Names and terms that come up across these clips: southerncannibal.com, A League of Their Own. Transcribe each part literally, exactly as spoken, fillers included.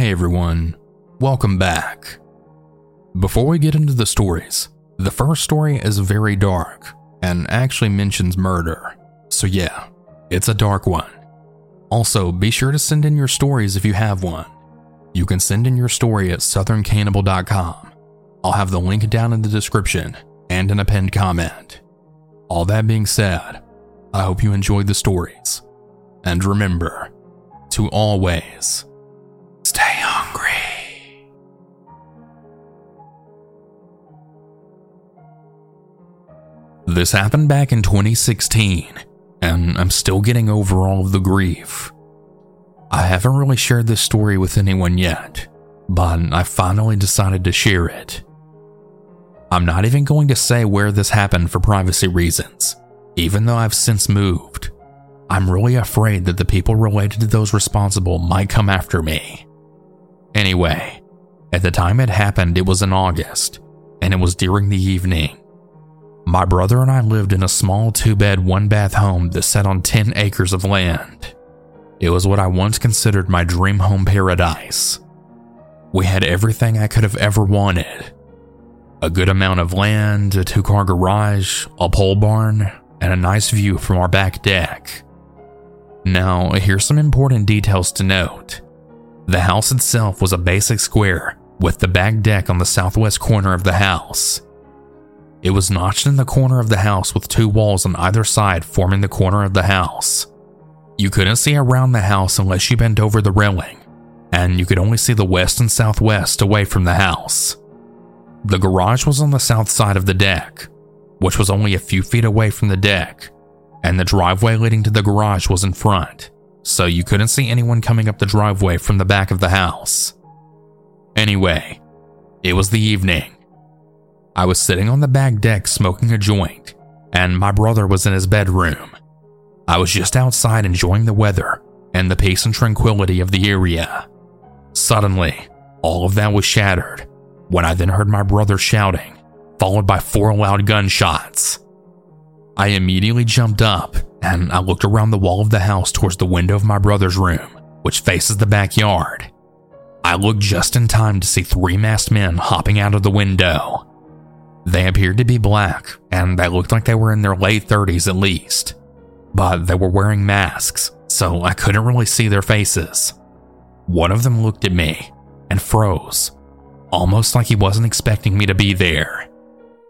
Hey everyone, welcome back. Before we get into the stories, the first story is very dark and actually mentions murder, so yeah, it's a dark one. Also, be sure to send in your stories if you have one. You can send in your story at southern cannibal dot com. I'll have the link down in the description and in a pinned comment. All that being said, I hope you enjoyed the stories. And remember, to always stay hungry. This happened back in twenty sixteen, and I'm still getting over all of the grief. I haven't really shared this story with anyone yet, but I finally decided to share it. I'm not even going to say where this happened for privacy reasons, even though I've since moved. I'm really afraid that the people related to those responsible might come after me. Anyway, at the time it happened, it was in August, and it was during the evening. My brother and I lived in a small two-bed, one-bath home that sat on ten acres of land. It was what I once considered my dream home paradise. We had everything I could have ever wanted. A good amount of land, a two-car garage, a pole barn, and a nice view from our back deck. Now, here's some important details to note. The house itself was a basic square with the back deck on the southwest corner of the house. It was notched in the corner of the house with two walls on either side forming the corner of the house. You couldn't see around the house unless you bent over the railing, and you could only see the west and southwest away from the house. The garage was on the south side of the deck, which was only a few feet away from the deck, and the driveway leading to the garage was in front, so you couldn't see anyone coming up the driveway from the back of the house. Anyway, it was the evening. I was sitting on the back deck smoking a joint, and my brother was in his bedroom. I was just outside enjoying the weather and the peace and tranquility of the area. Suddenly, all of that was shattered when I then heard my brother shouting, followed by four loud gunshots. I immediately jumped up and I looked around the wall of the house towards the window of my brother's room, which faces the backyard. I looked just in time to see three masked men hopping out of the window. They appeared to be black and they looked like they were in their late thirties at least. But they were wearing masks, so I couldn't really see their faces. One of them looked at me and froze, almost like he wasn't expecting me to be there.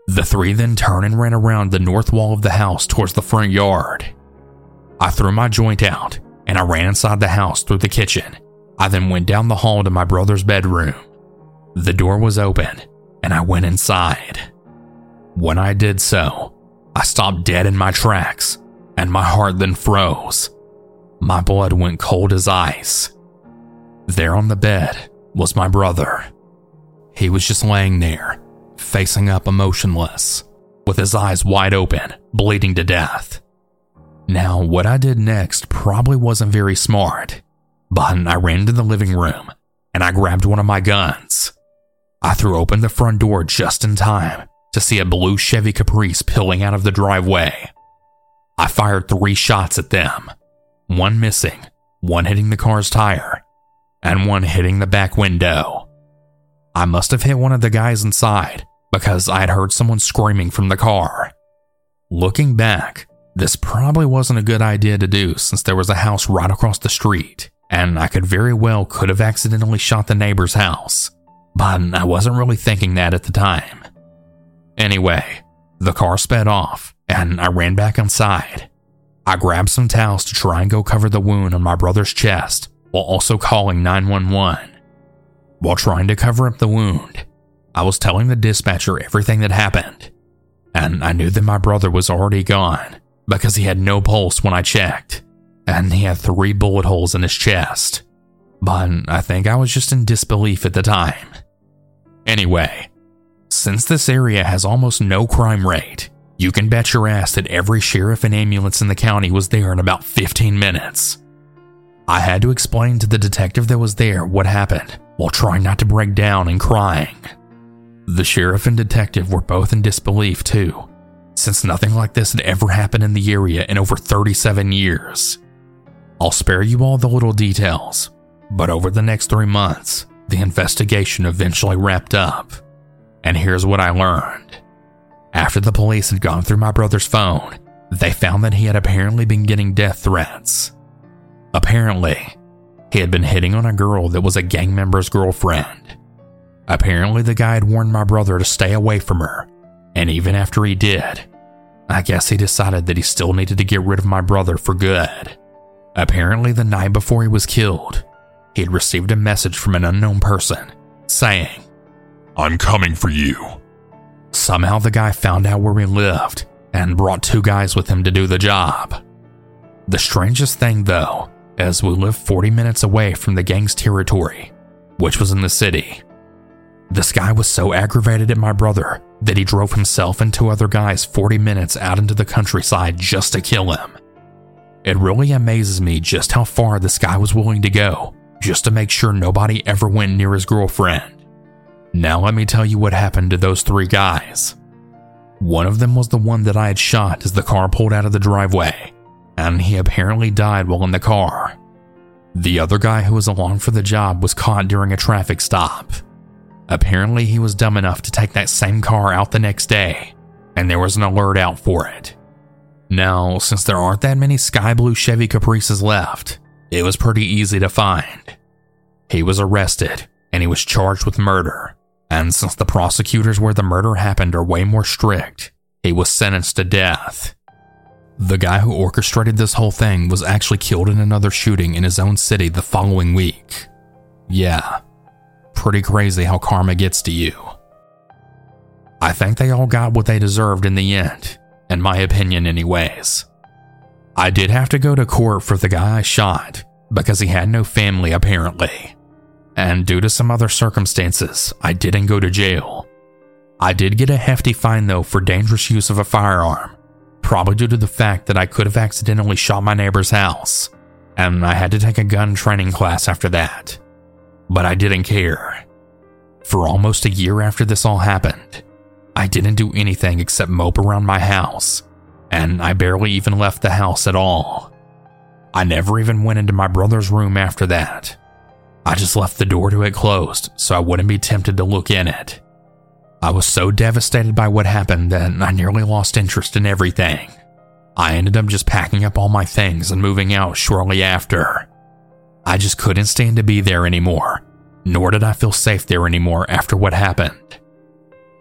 The three then turned and ran around the north wall of the house towards the front yard. I threw my joint out and I ran inside the house through the kitchen. I then went down the hall to my brother's bedroom. The door was open and I went inside. When I did so, I stopped dead in my tracks, and my heart then froze. My blood went cold as ice. There on the bed was my brother. He was just laying there, facing up emotionless, with his eyes wide open, bleeding to death. Now, what I did next probably wasn't very smart, but I ran to the living room and I grabbed one of my guns. I threw open the front door just in time to see a blue Chevy Caprice peeling out of the driveway. I fired three shots at them, one missing, one hitting the car's tire, and one hitting the back window. I must have hit one of the guys inside because I had heard someone screaming from the car. Looking back, this probably wasn't a good idea to do since there was a house right across the street, and I could very well could have accidentally shot the neighbor's house, but I wasn't really thinking that at the time. Anyway, the car sped off, and I ran back inside. I grabbed some towels to try and go cover the wound on my brother's chest while also calling nine one one. While trying to cover up the wound, I was telling the dispatcher everything that happened, and I knew that my brother was already gone because he had no pulse when I checked, and he had three bullet holes in his chest. But I think I was just in disbelief at the time. Anyway, since this area has almost no crime rate, you can bet your ass that every sheriff and ambulance in the county was there in about fifteen minutes. I had to explain to the detective that was there what happened while trying not to break down and crying. The sheriff and detective were both in disbelief too, since nothing like this had ever happened in the area in over thirty-seven years. I'll spare you all the little details, But over the next three months, the investigation eventually wrapped up, and here's what I learned. After the police had gone through my brother's phone, they found that he had apparently been getting death threats. Apparently, he had been hitting on a girl that was a gang member's girlfriend. Apparently, the guy had warned my brother to stay away from her, and even after he did, I guess he decided that he still needed to get rid of my brother for good. Apparently, the night before he was killed, he had received a message from an unknown person saying, "I'm coming for you." Somehow the guy found out where we lived and brought two guys with him to do the job. The strangest thing, though, is we lived forty minutes away from the gang's territory, which was in the city. This guy was so aggravated at my brother that he drove himself and two other guys forty minutes out into the countryside just to kill him. It really amazes me just how far this guy was willing to go just to make sure nobody ever went near his girlfriend. Now let me tell you what happened to those three guys. One of them was the one that I had shot as the car pulled out of the driveway, and he apparently died while in the car. The other guy who was along for the job was caught during a traffic stop. Apparently he was dumb enough to take that same car out the next day, and there was an alert out for it. Now, since there aren't that many sky blue Chevy Caprices left, it was pretty easy to find. He was arrested, and he was charged with murder. And since the prosecutors where the murder happened are way more strict, he was sentenced to death. The guy who orchestrated this whole thing was actually killed in another shooting in his own city the following week. Yeah, pretty crazy how karma gets to you. I think they all got what they deserved in the end, in my opinion anyways. I did have to go to court for the guy I shot because he had no family apparently. And due to some other circumstances, I didn't go to jail. I did get a hefty fine though for dangerous use of a firearm, probably due to the fact that I could have accidentally shot my neighbor's house, and I had to take a gun training class after that. But I didn't care. For almost a year after this all happened, I didn't do anything except mope around my house, and I barely even left the house at all. I never even went into my brother's room after that. I just left the door to it closed so I wouldn't be tempted to look in it. I was so devastated by what happened that I nearly lost interest in everything. I ended up just packing up all my things and moving out shortly after. I just couldn't stand to be there anymore, nor did I feel safe there anymore after what happened.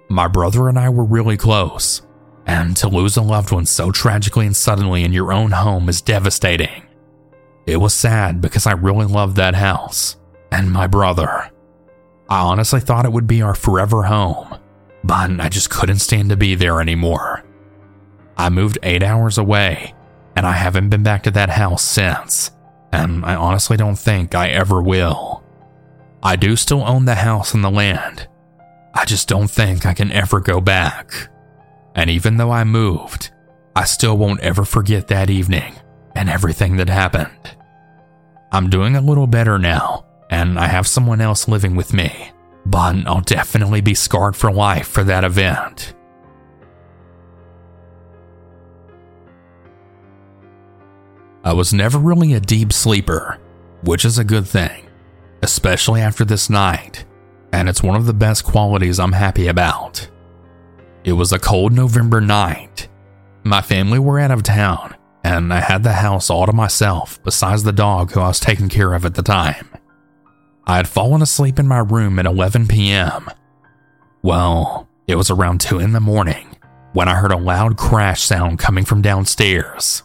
My brother and I were really close, and to lose a loved one so tragically and suddenly in your own home is devastating. It was sad because I really loved that house. And my brother. I honestly thought it would be our forever home, but I just couldn't stand to be there anymore. I moved eight hours away, and I haven't been back to that house since, and I honestly don't think I ever will. I do still own the house and the land. I just don't think I can ever go back. And even though I moved, I still won't ever forget that evening and everything that happened. I'm doing a little better now, and I have someone else living with me, but I'll definitely be scarred for life for that event. I was never really a deep sleeper, which is a good thing, especially after this night, and it's one of the best qualities I'm happy about. It was a cold November night. My family were out of town, and I had the house all to myself besides the dog who I was taking care of at the time. I had fallen asleep in my room at eleven p.m. Well, it was around two in the morning when I heard a loud crash sound coming from downstairs.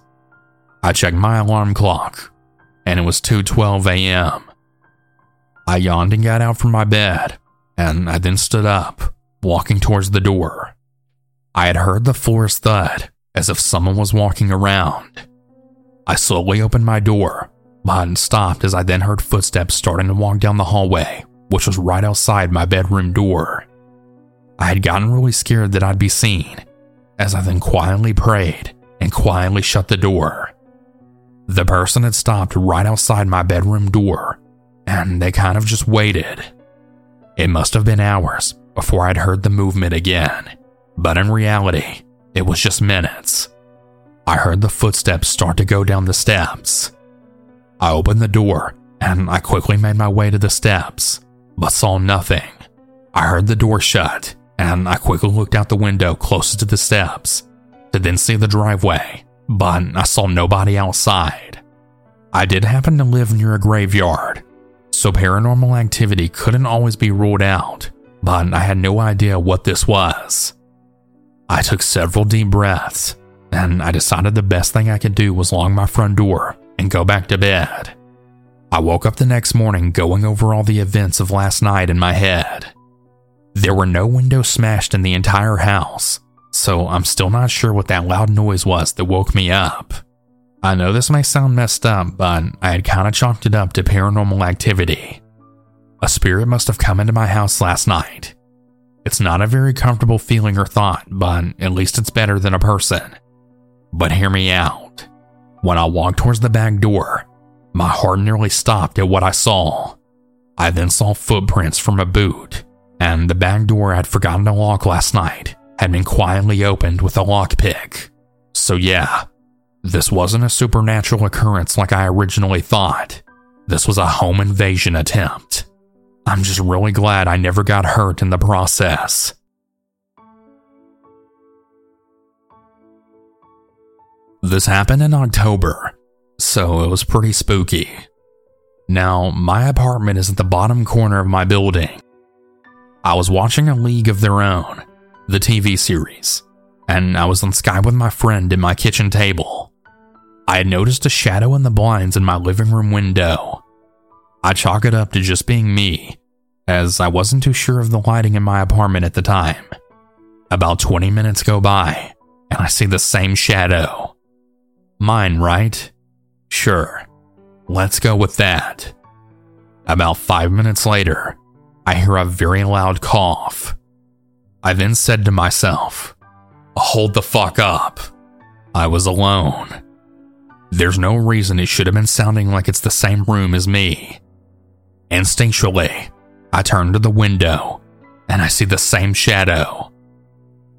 I checked my alarm clock, and it was two twelve a.m. I yawned and got out from my bed, and I then stood up, walking towards the door. I had heard the floor's thud as if someone was walking around. I slowly opened my door, but stopped as I then heard footsteps starting to walk down the hallway, which was right outside my bedroom door. I had gotten really scared that I'd be seen, as I then quietly prayed and quietly shut the door. The person had stopped right outside my bedroom door, and they kind of just waited. It must have been hours before I'd heard the movement again, but in reality, it was just minutes. I heard the footsteps start to go down the steps. I opened the door and I quickly made my way to the steps, but saw nothing. I heard the door shut, and I quickly looked out the window closest to the steps to then see the driveway, but I saw nobody outside. I did happen to live near a graveyard, so paranormal activity couldn't always be ruled out, but I had no idea what this was. I took several deep breaths, and I decided the best thing I could do was long my front door and go back to bed. I woke up the next morning going over all the events of last night in my head. There were no windows smashed in the entire house, so I'm still not sure what that loud noise was that woke me up. I know this may sound messed up, but I had kinda chalked it up to paranormal activity. A spirit must have come into my house last night. It's not a very comfortable feeling or thought, but at least it's better than a person. But hear me out. When I walked towards the back door, my heart nearly stopped at what I saw. I then saw footprints from a boot, and the back door I'd forgotten to lock last night had been quietly opened with a lockpick. So yeah, this wasn't a supernatural occurrence like I originally thought. This was a home invasion attempt. I'm just really glad I never got hurt in the process. This happened in October, so it was pretty spooky. Now, my apartment is at the bottom corner of my building. I was watching A League of Their Own, the T V series, and I was on Skype with my friend at my kitchen table. I had noticed a shadow in the blinds in my living room window. I chalk it up to just being me, as I wasn't too sure of the lighting in my apartment at the time. About twenty minutes go by, and I see the same shadow. Mine, right? Sure. Let's go with that. About five minutes later, I hear a very loud cough. I then said to myself, "Hold the fuck up." I was alone. There's no reason it should have been sounding like it's the same room as me. Instinctually, I turn to the window, and I see the same shadow.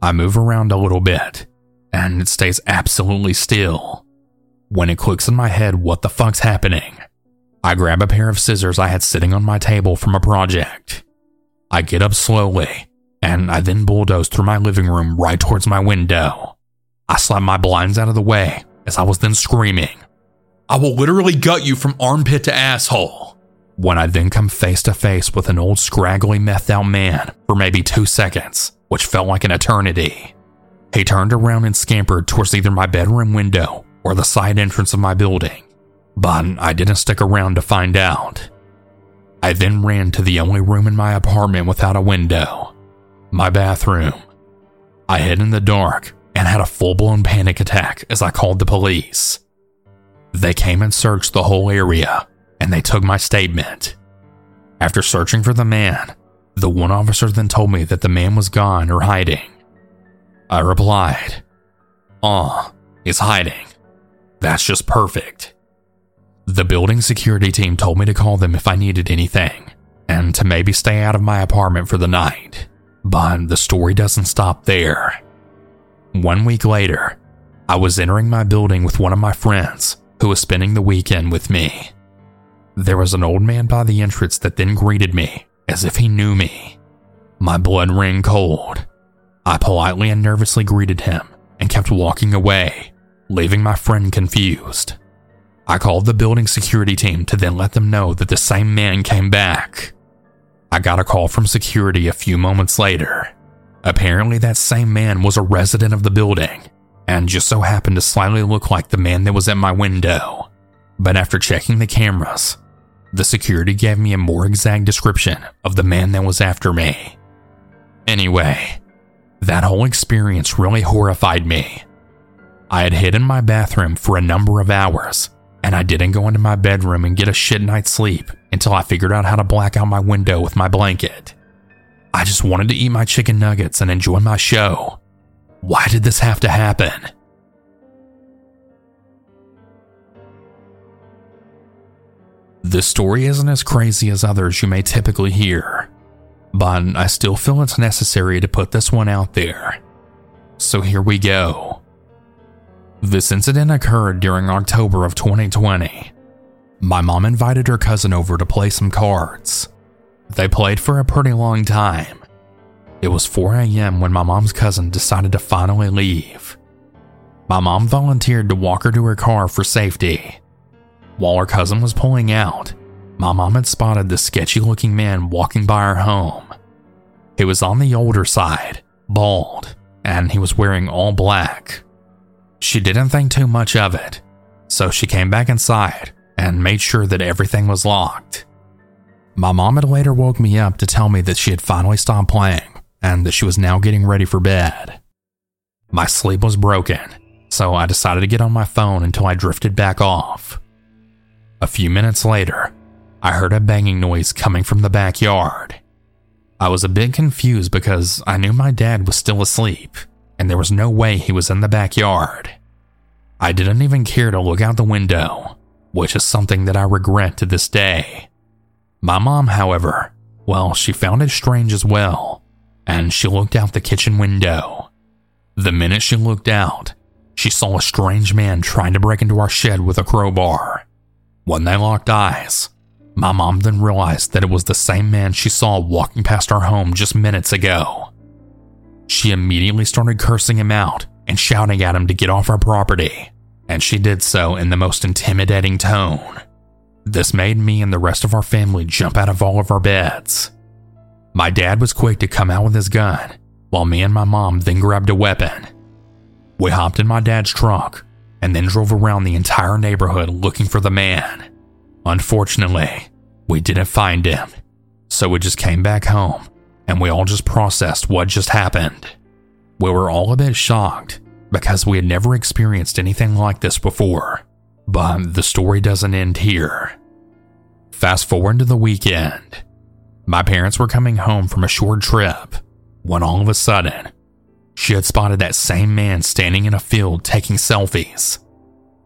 I move around a little bit, and it stays absolutely still. When it clicks in my head what the fuck's happening, I grab a pair of scissors I had sitting on my table from a project. I get up slowly, and I then bulldoze through my living room right towards my window. I slap my blinds out of the way, as I was then screaming, "I will literally gut you from armpit to asshole," when I then come face to face with an old scraggly methed out man for maybe two seconds, which felt like an eternity. He turned around and scampered towards either my bedroom window or the side entrance of my building, but I didn't stick around to find out. I then ran to the only room in my apartment without a window, my bathroom. I hid in the dark and had a full-blown panic attack as I called the police. They came and searched the whole area, and they took my statement. After searching for the man, the one officer then told me that the man was gone or hiding. I replied, "Aw, he's hiding. That's just perfect." The building security team told me to call them if I needed anything, and to maybe stay out of my apartment for the night. But the story doesn't stop there. One week later, I was entering my building with one of my friends who was spending the weekend with me. There was an old man by the entrance that then greeted me as if he knew me. My blood ran cold. I politely and nervously greeted him and kept walking away, leaving my friend confused. I called the building security team to then let them know that the same man came back. I got a call from security a few moments later. Apparently that same man was a resident of the building and just so happened to slightly look like the man that was at my window. But after checking the cameras, the security gave me a more exact description of the man that was after me. Anyway, that whole experience really horrified me. I had hid in my bathroom for a number of hours, and I didn't go into my bedroom and get a shit night's sleep until I figured out how to black out my window with my blanket. I just wanted to eat my chicken nuggets and enjoy my show. Why did this have to happen? This story isn't as crazy as others you may typically hear, but I still feel it's necessary to put this one out there. So here we go. This incident occurred during October of twenty twenty. My mom invited her cousin over to play some cards. They played for a pretty long time. It was four a.m. when my mom's cousin decided to finally leave. My mom volunteered to walk her to her car for safety. While her cousin was pulling out, my mom had spotted the sketchy-looking man walking by her home. He was on the older side, bald, and he was wearing all black. She didn't think too much of it, so she came back inside and made sure that everything was locked. My mom had later woke me up to tell me that she had finally stopped playing and that she was now getting ready for bed. My sleep was broken, so I decided to get on my phone until I drifted back off. A few minutes later, I heard a banging noise coming from the backyard. I was a bit confused because I knew my dad was still asleep, and there was no way he was in the backyard. I didn't even care to look out the window, which is something that I regret to this day. My mom, however, well, she found it strange as well, and she looked out the kitchen window. The minute she looked out, she saw a strange man trying to break into our shed with a crowbar. When they locked eyes, my mom then realized that it was the same man she saw walking past our home just minutes ago. She immediately started cursing him out and shouting at him to get off our property, and she did so in the most intimidating tone. This made me and the rest of our family jump out of all of our beds. My dad was quick to come out with his gun, while me and my mom then grabbed a weapon. We hopped in my dad's truck and then drove around the entire neighborhood looking for the man. Unfortunately, we didn't find him, so we just came back home and we all just processed what just happened. We were all a bit shocked because we had never experienced anything like this before, but the story doesn't end here. Fast forward to the weekend. My parents were coming home from a short trip when all of a sudden, she had spotted that same man standing in a field taking selfies.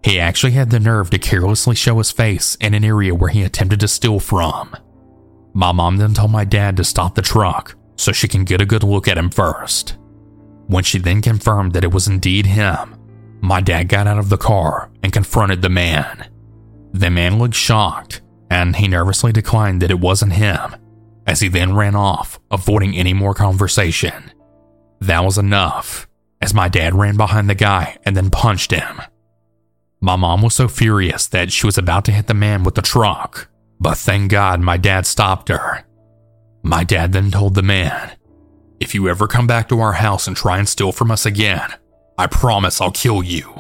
He actually had the nerve to carelessly show his face in an area where he attempted to steal from. My mom then told my dad to stop the truck so she can get a good look at him first. When she then confirmed that it was indeed him, my dad got out of the car and confronted the man. The man looked shocked, and he nervously declined that it wasn't him, as he then ran off, avoiding any more conversation. That was enough, as my dad ran behind the guy and then punched him. My mom was so furious that she was about to hit the man with the truck, but thank God my dad stopped her. My dad then told the man, "If you ever come back to our house and try and steal from us again, I promise I'll kill you."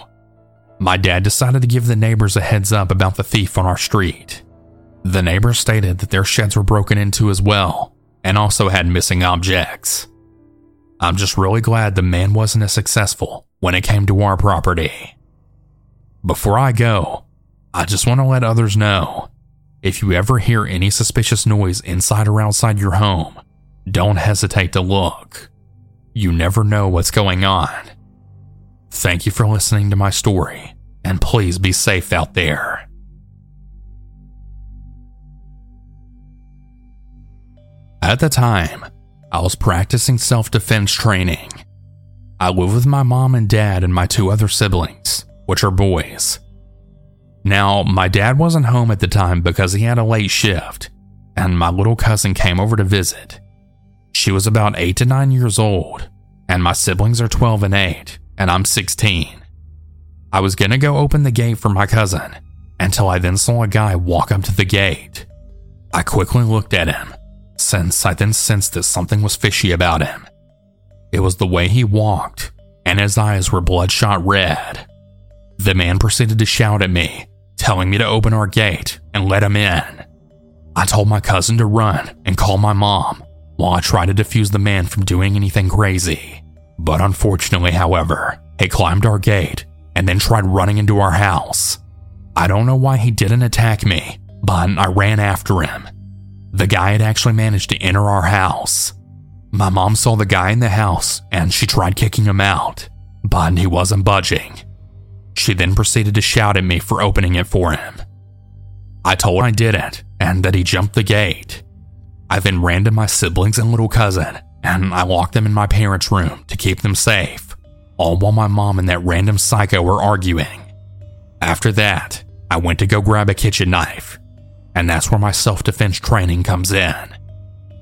My dad decided to give the neighbors a heads up about the thief on our street. The neighbors stated that their sheds were broken into as well, and also had missing objects. I'm just really glad the man wasn't as successful when it came to our property. Before I go, I just want to let others know, if you ever hear any suspicious noise inside or outside your home, don't hesitate to look. You never know what's going on. Thank you for listening to my story, and please be safe out there. At the time, I was practicing self-defense training. I live with my mom and dad and my two other siblings, which are boys. Now, my dad wasn't home at the time because he had a late shift, and my little cousin came over to visit. She was about eight to nine years old, and my siblings are twelve and eight, and I'm sixteen. I was gonna go open the gate for my cousin, until I then saw a guy walk up to the gate. I quickly looked at him, since I then sensed that something was fishy about him. It was the way he walked, and his eyes were bloodshot red. The man proceeded to shout at me, telling me to open our gate and let him in. I told my cousin to run and call my mom, while I tried to defuse the man from doing anything crazy. But unfortunately, however, he climbed our gate and then tried running into our house. I don't know why he didn't attack me, but I ran after him. The guy had actually managed to enter our house. My mom saw the guy in the house and she tried kicking him out, but he wasn't budging. She then proceeded to shout at me for opening it for him. I told her I didn't, and that he jumped the gate. I then ran to my siblings and little cousin, and I locked them in my parents' room to keep them safe, all while my mom and that random psycho were arguing. After that, I went to go grab a kitchen knife, and that's where my self-defense training comes in.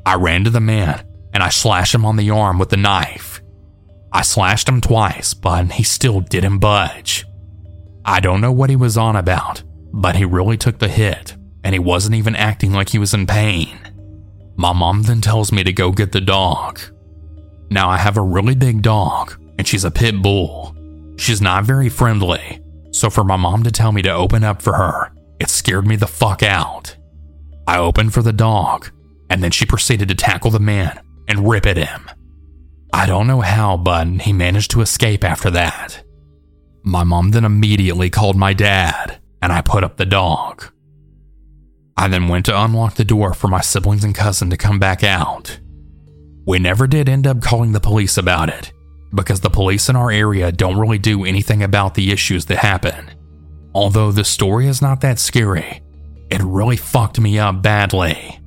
I ran to the man, and I slashed him on the arm with the knife. I slashed him twice, but he still didn't budge. I don't know what he was on about, but he really took the hit, and he wasn't even acting like he was in pain. My mom then tells me to go get the dog. Now I have a really big dog, and she's a pit bull. She's not very friendly, so for my mom to tell me to open up for her, it scared me the fuck out. I opened for the dog, and then she proceeded to tackle the man and rip at him. I don't know how, but he managed to escape after that. My mom then immediately called my dad, and I put up the dog. I then went to unlock the door for my siblings and cousin to come back out. We never did end up calling the police about it, because the police in our area don't really do anything about the issues that happen. Although the story is not that scary, it really fucked me up badly.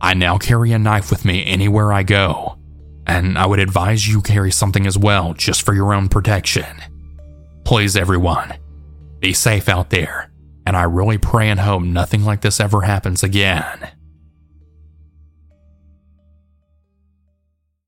I now carry a knife with me anywhere I go, and I would advise you carry something as well just for your own protection. Please everyone, be safe out there, and I really pray and hope nothing like this ever happens again.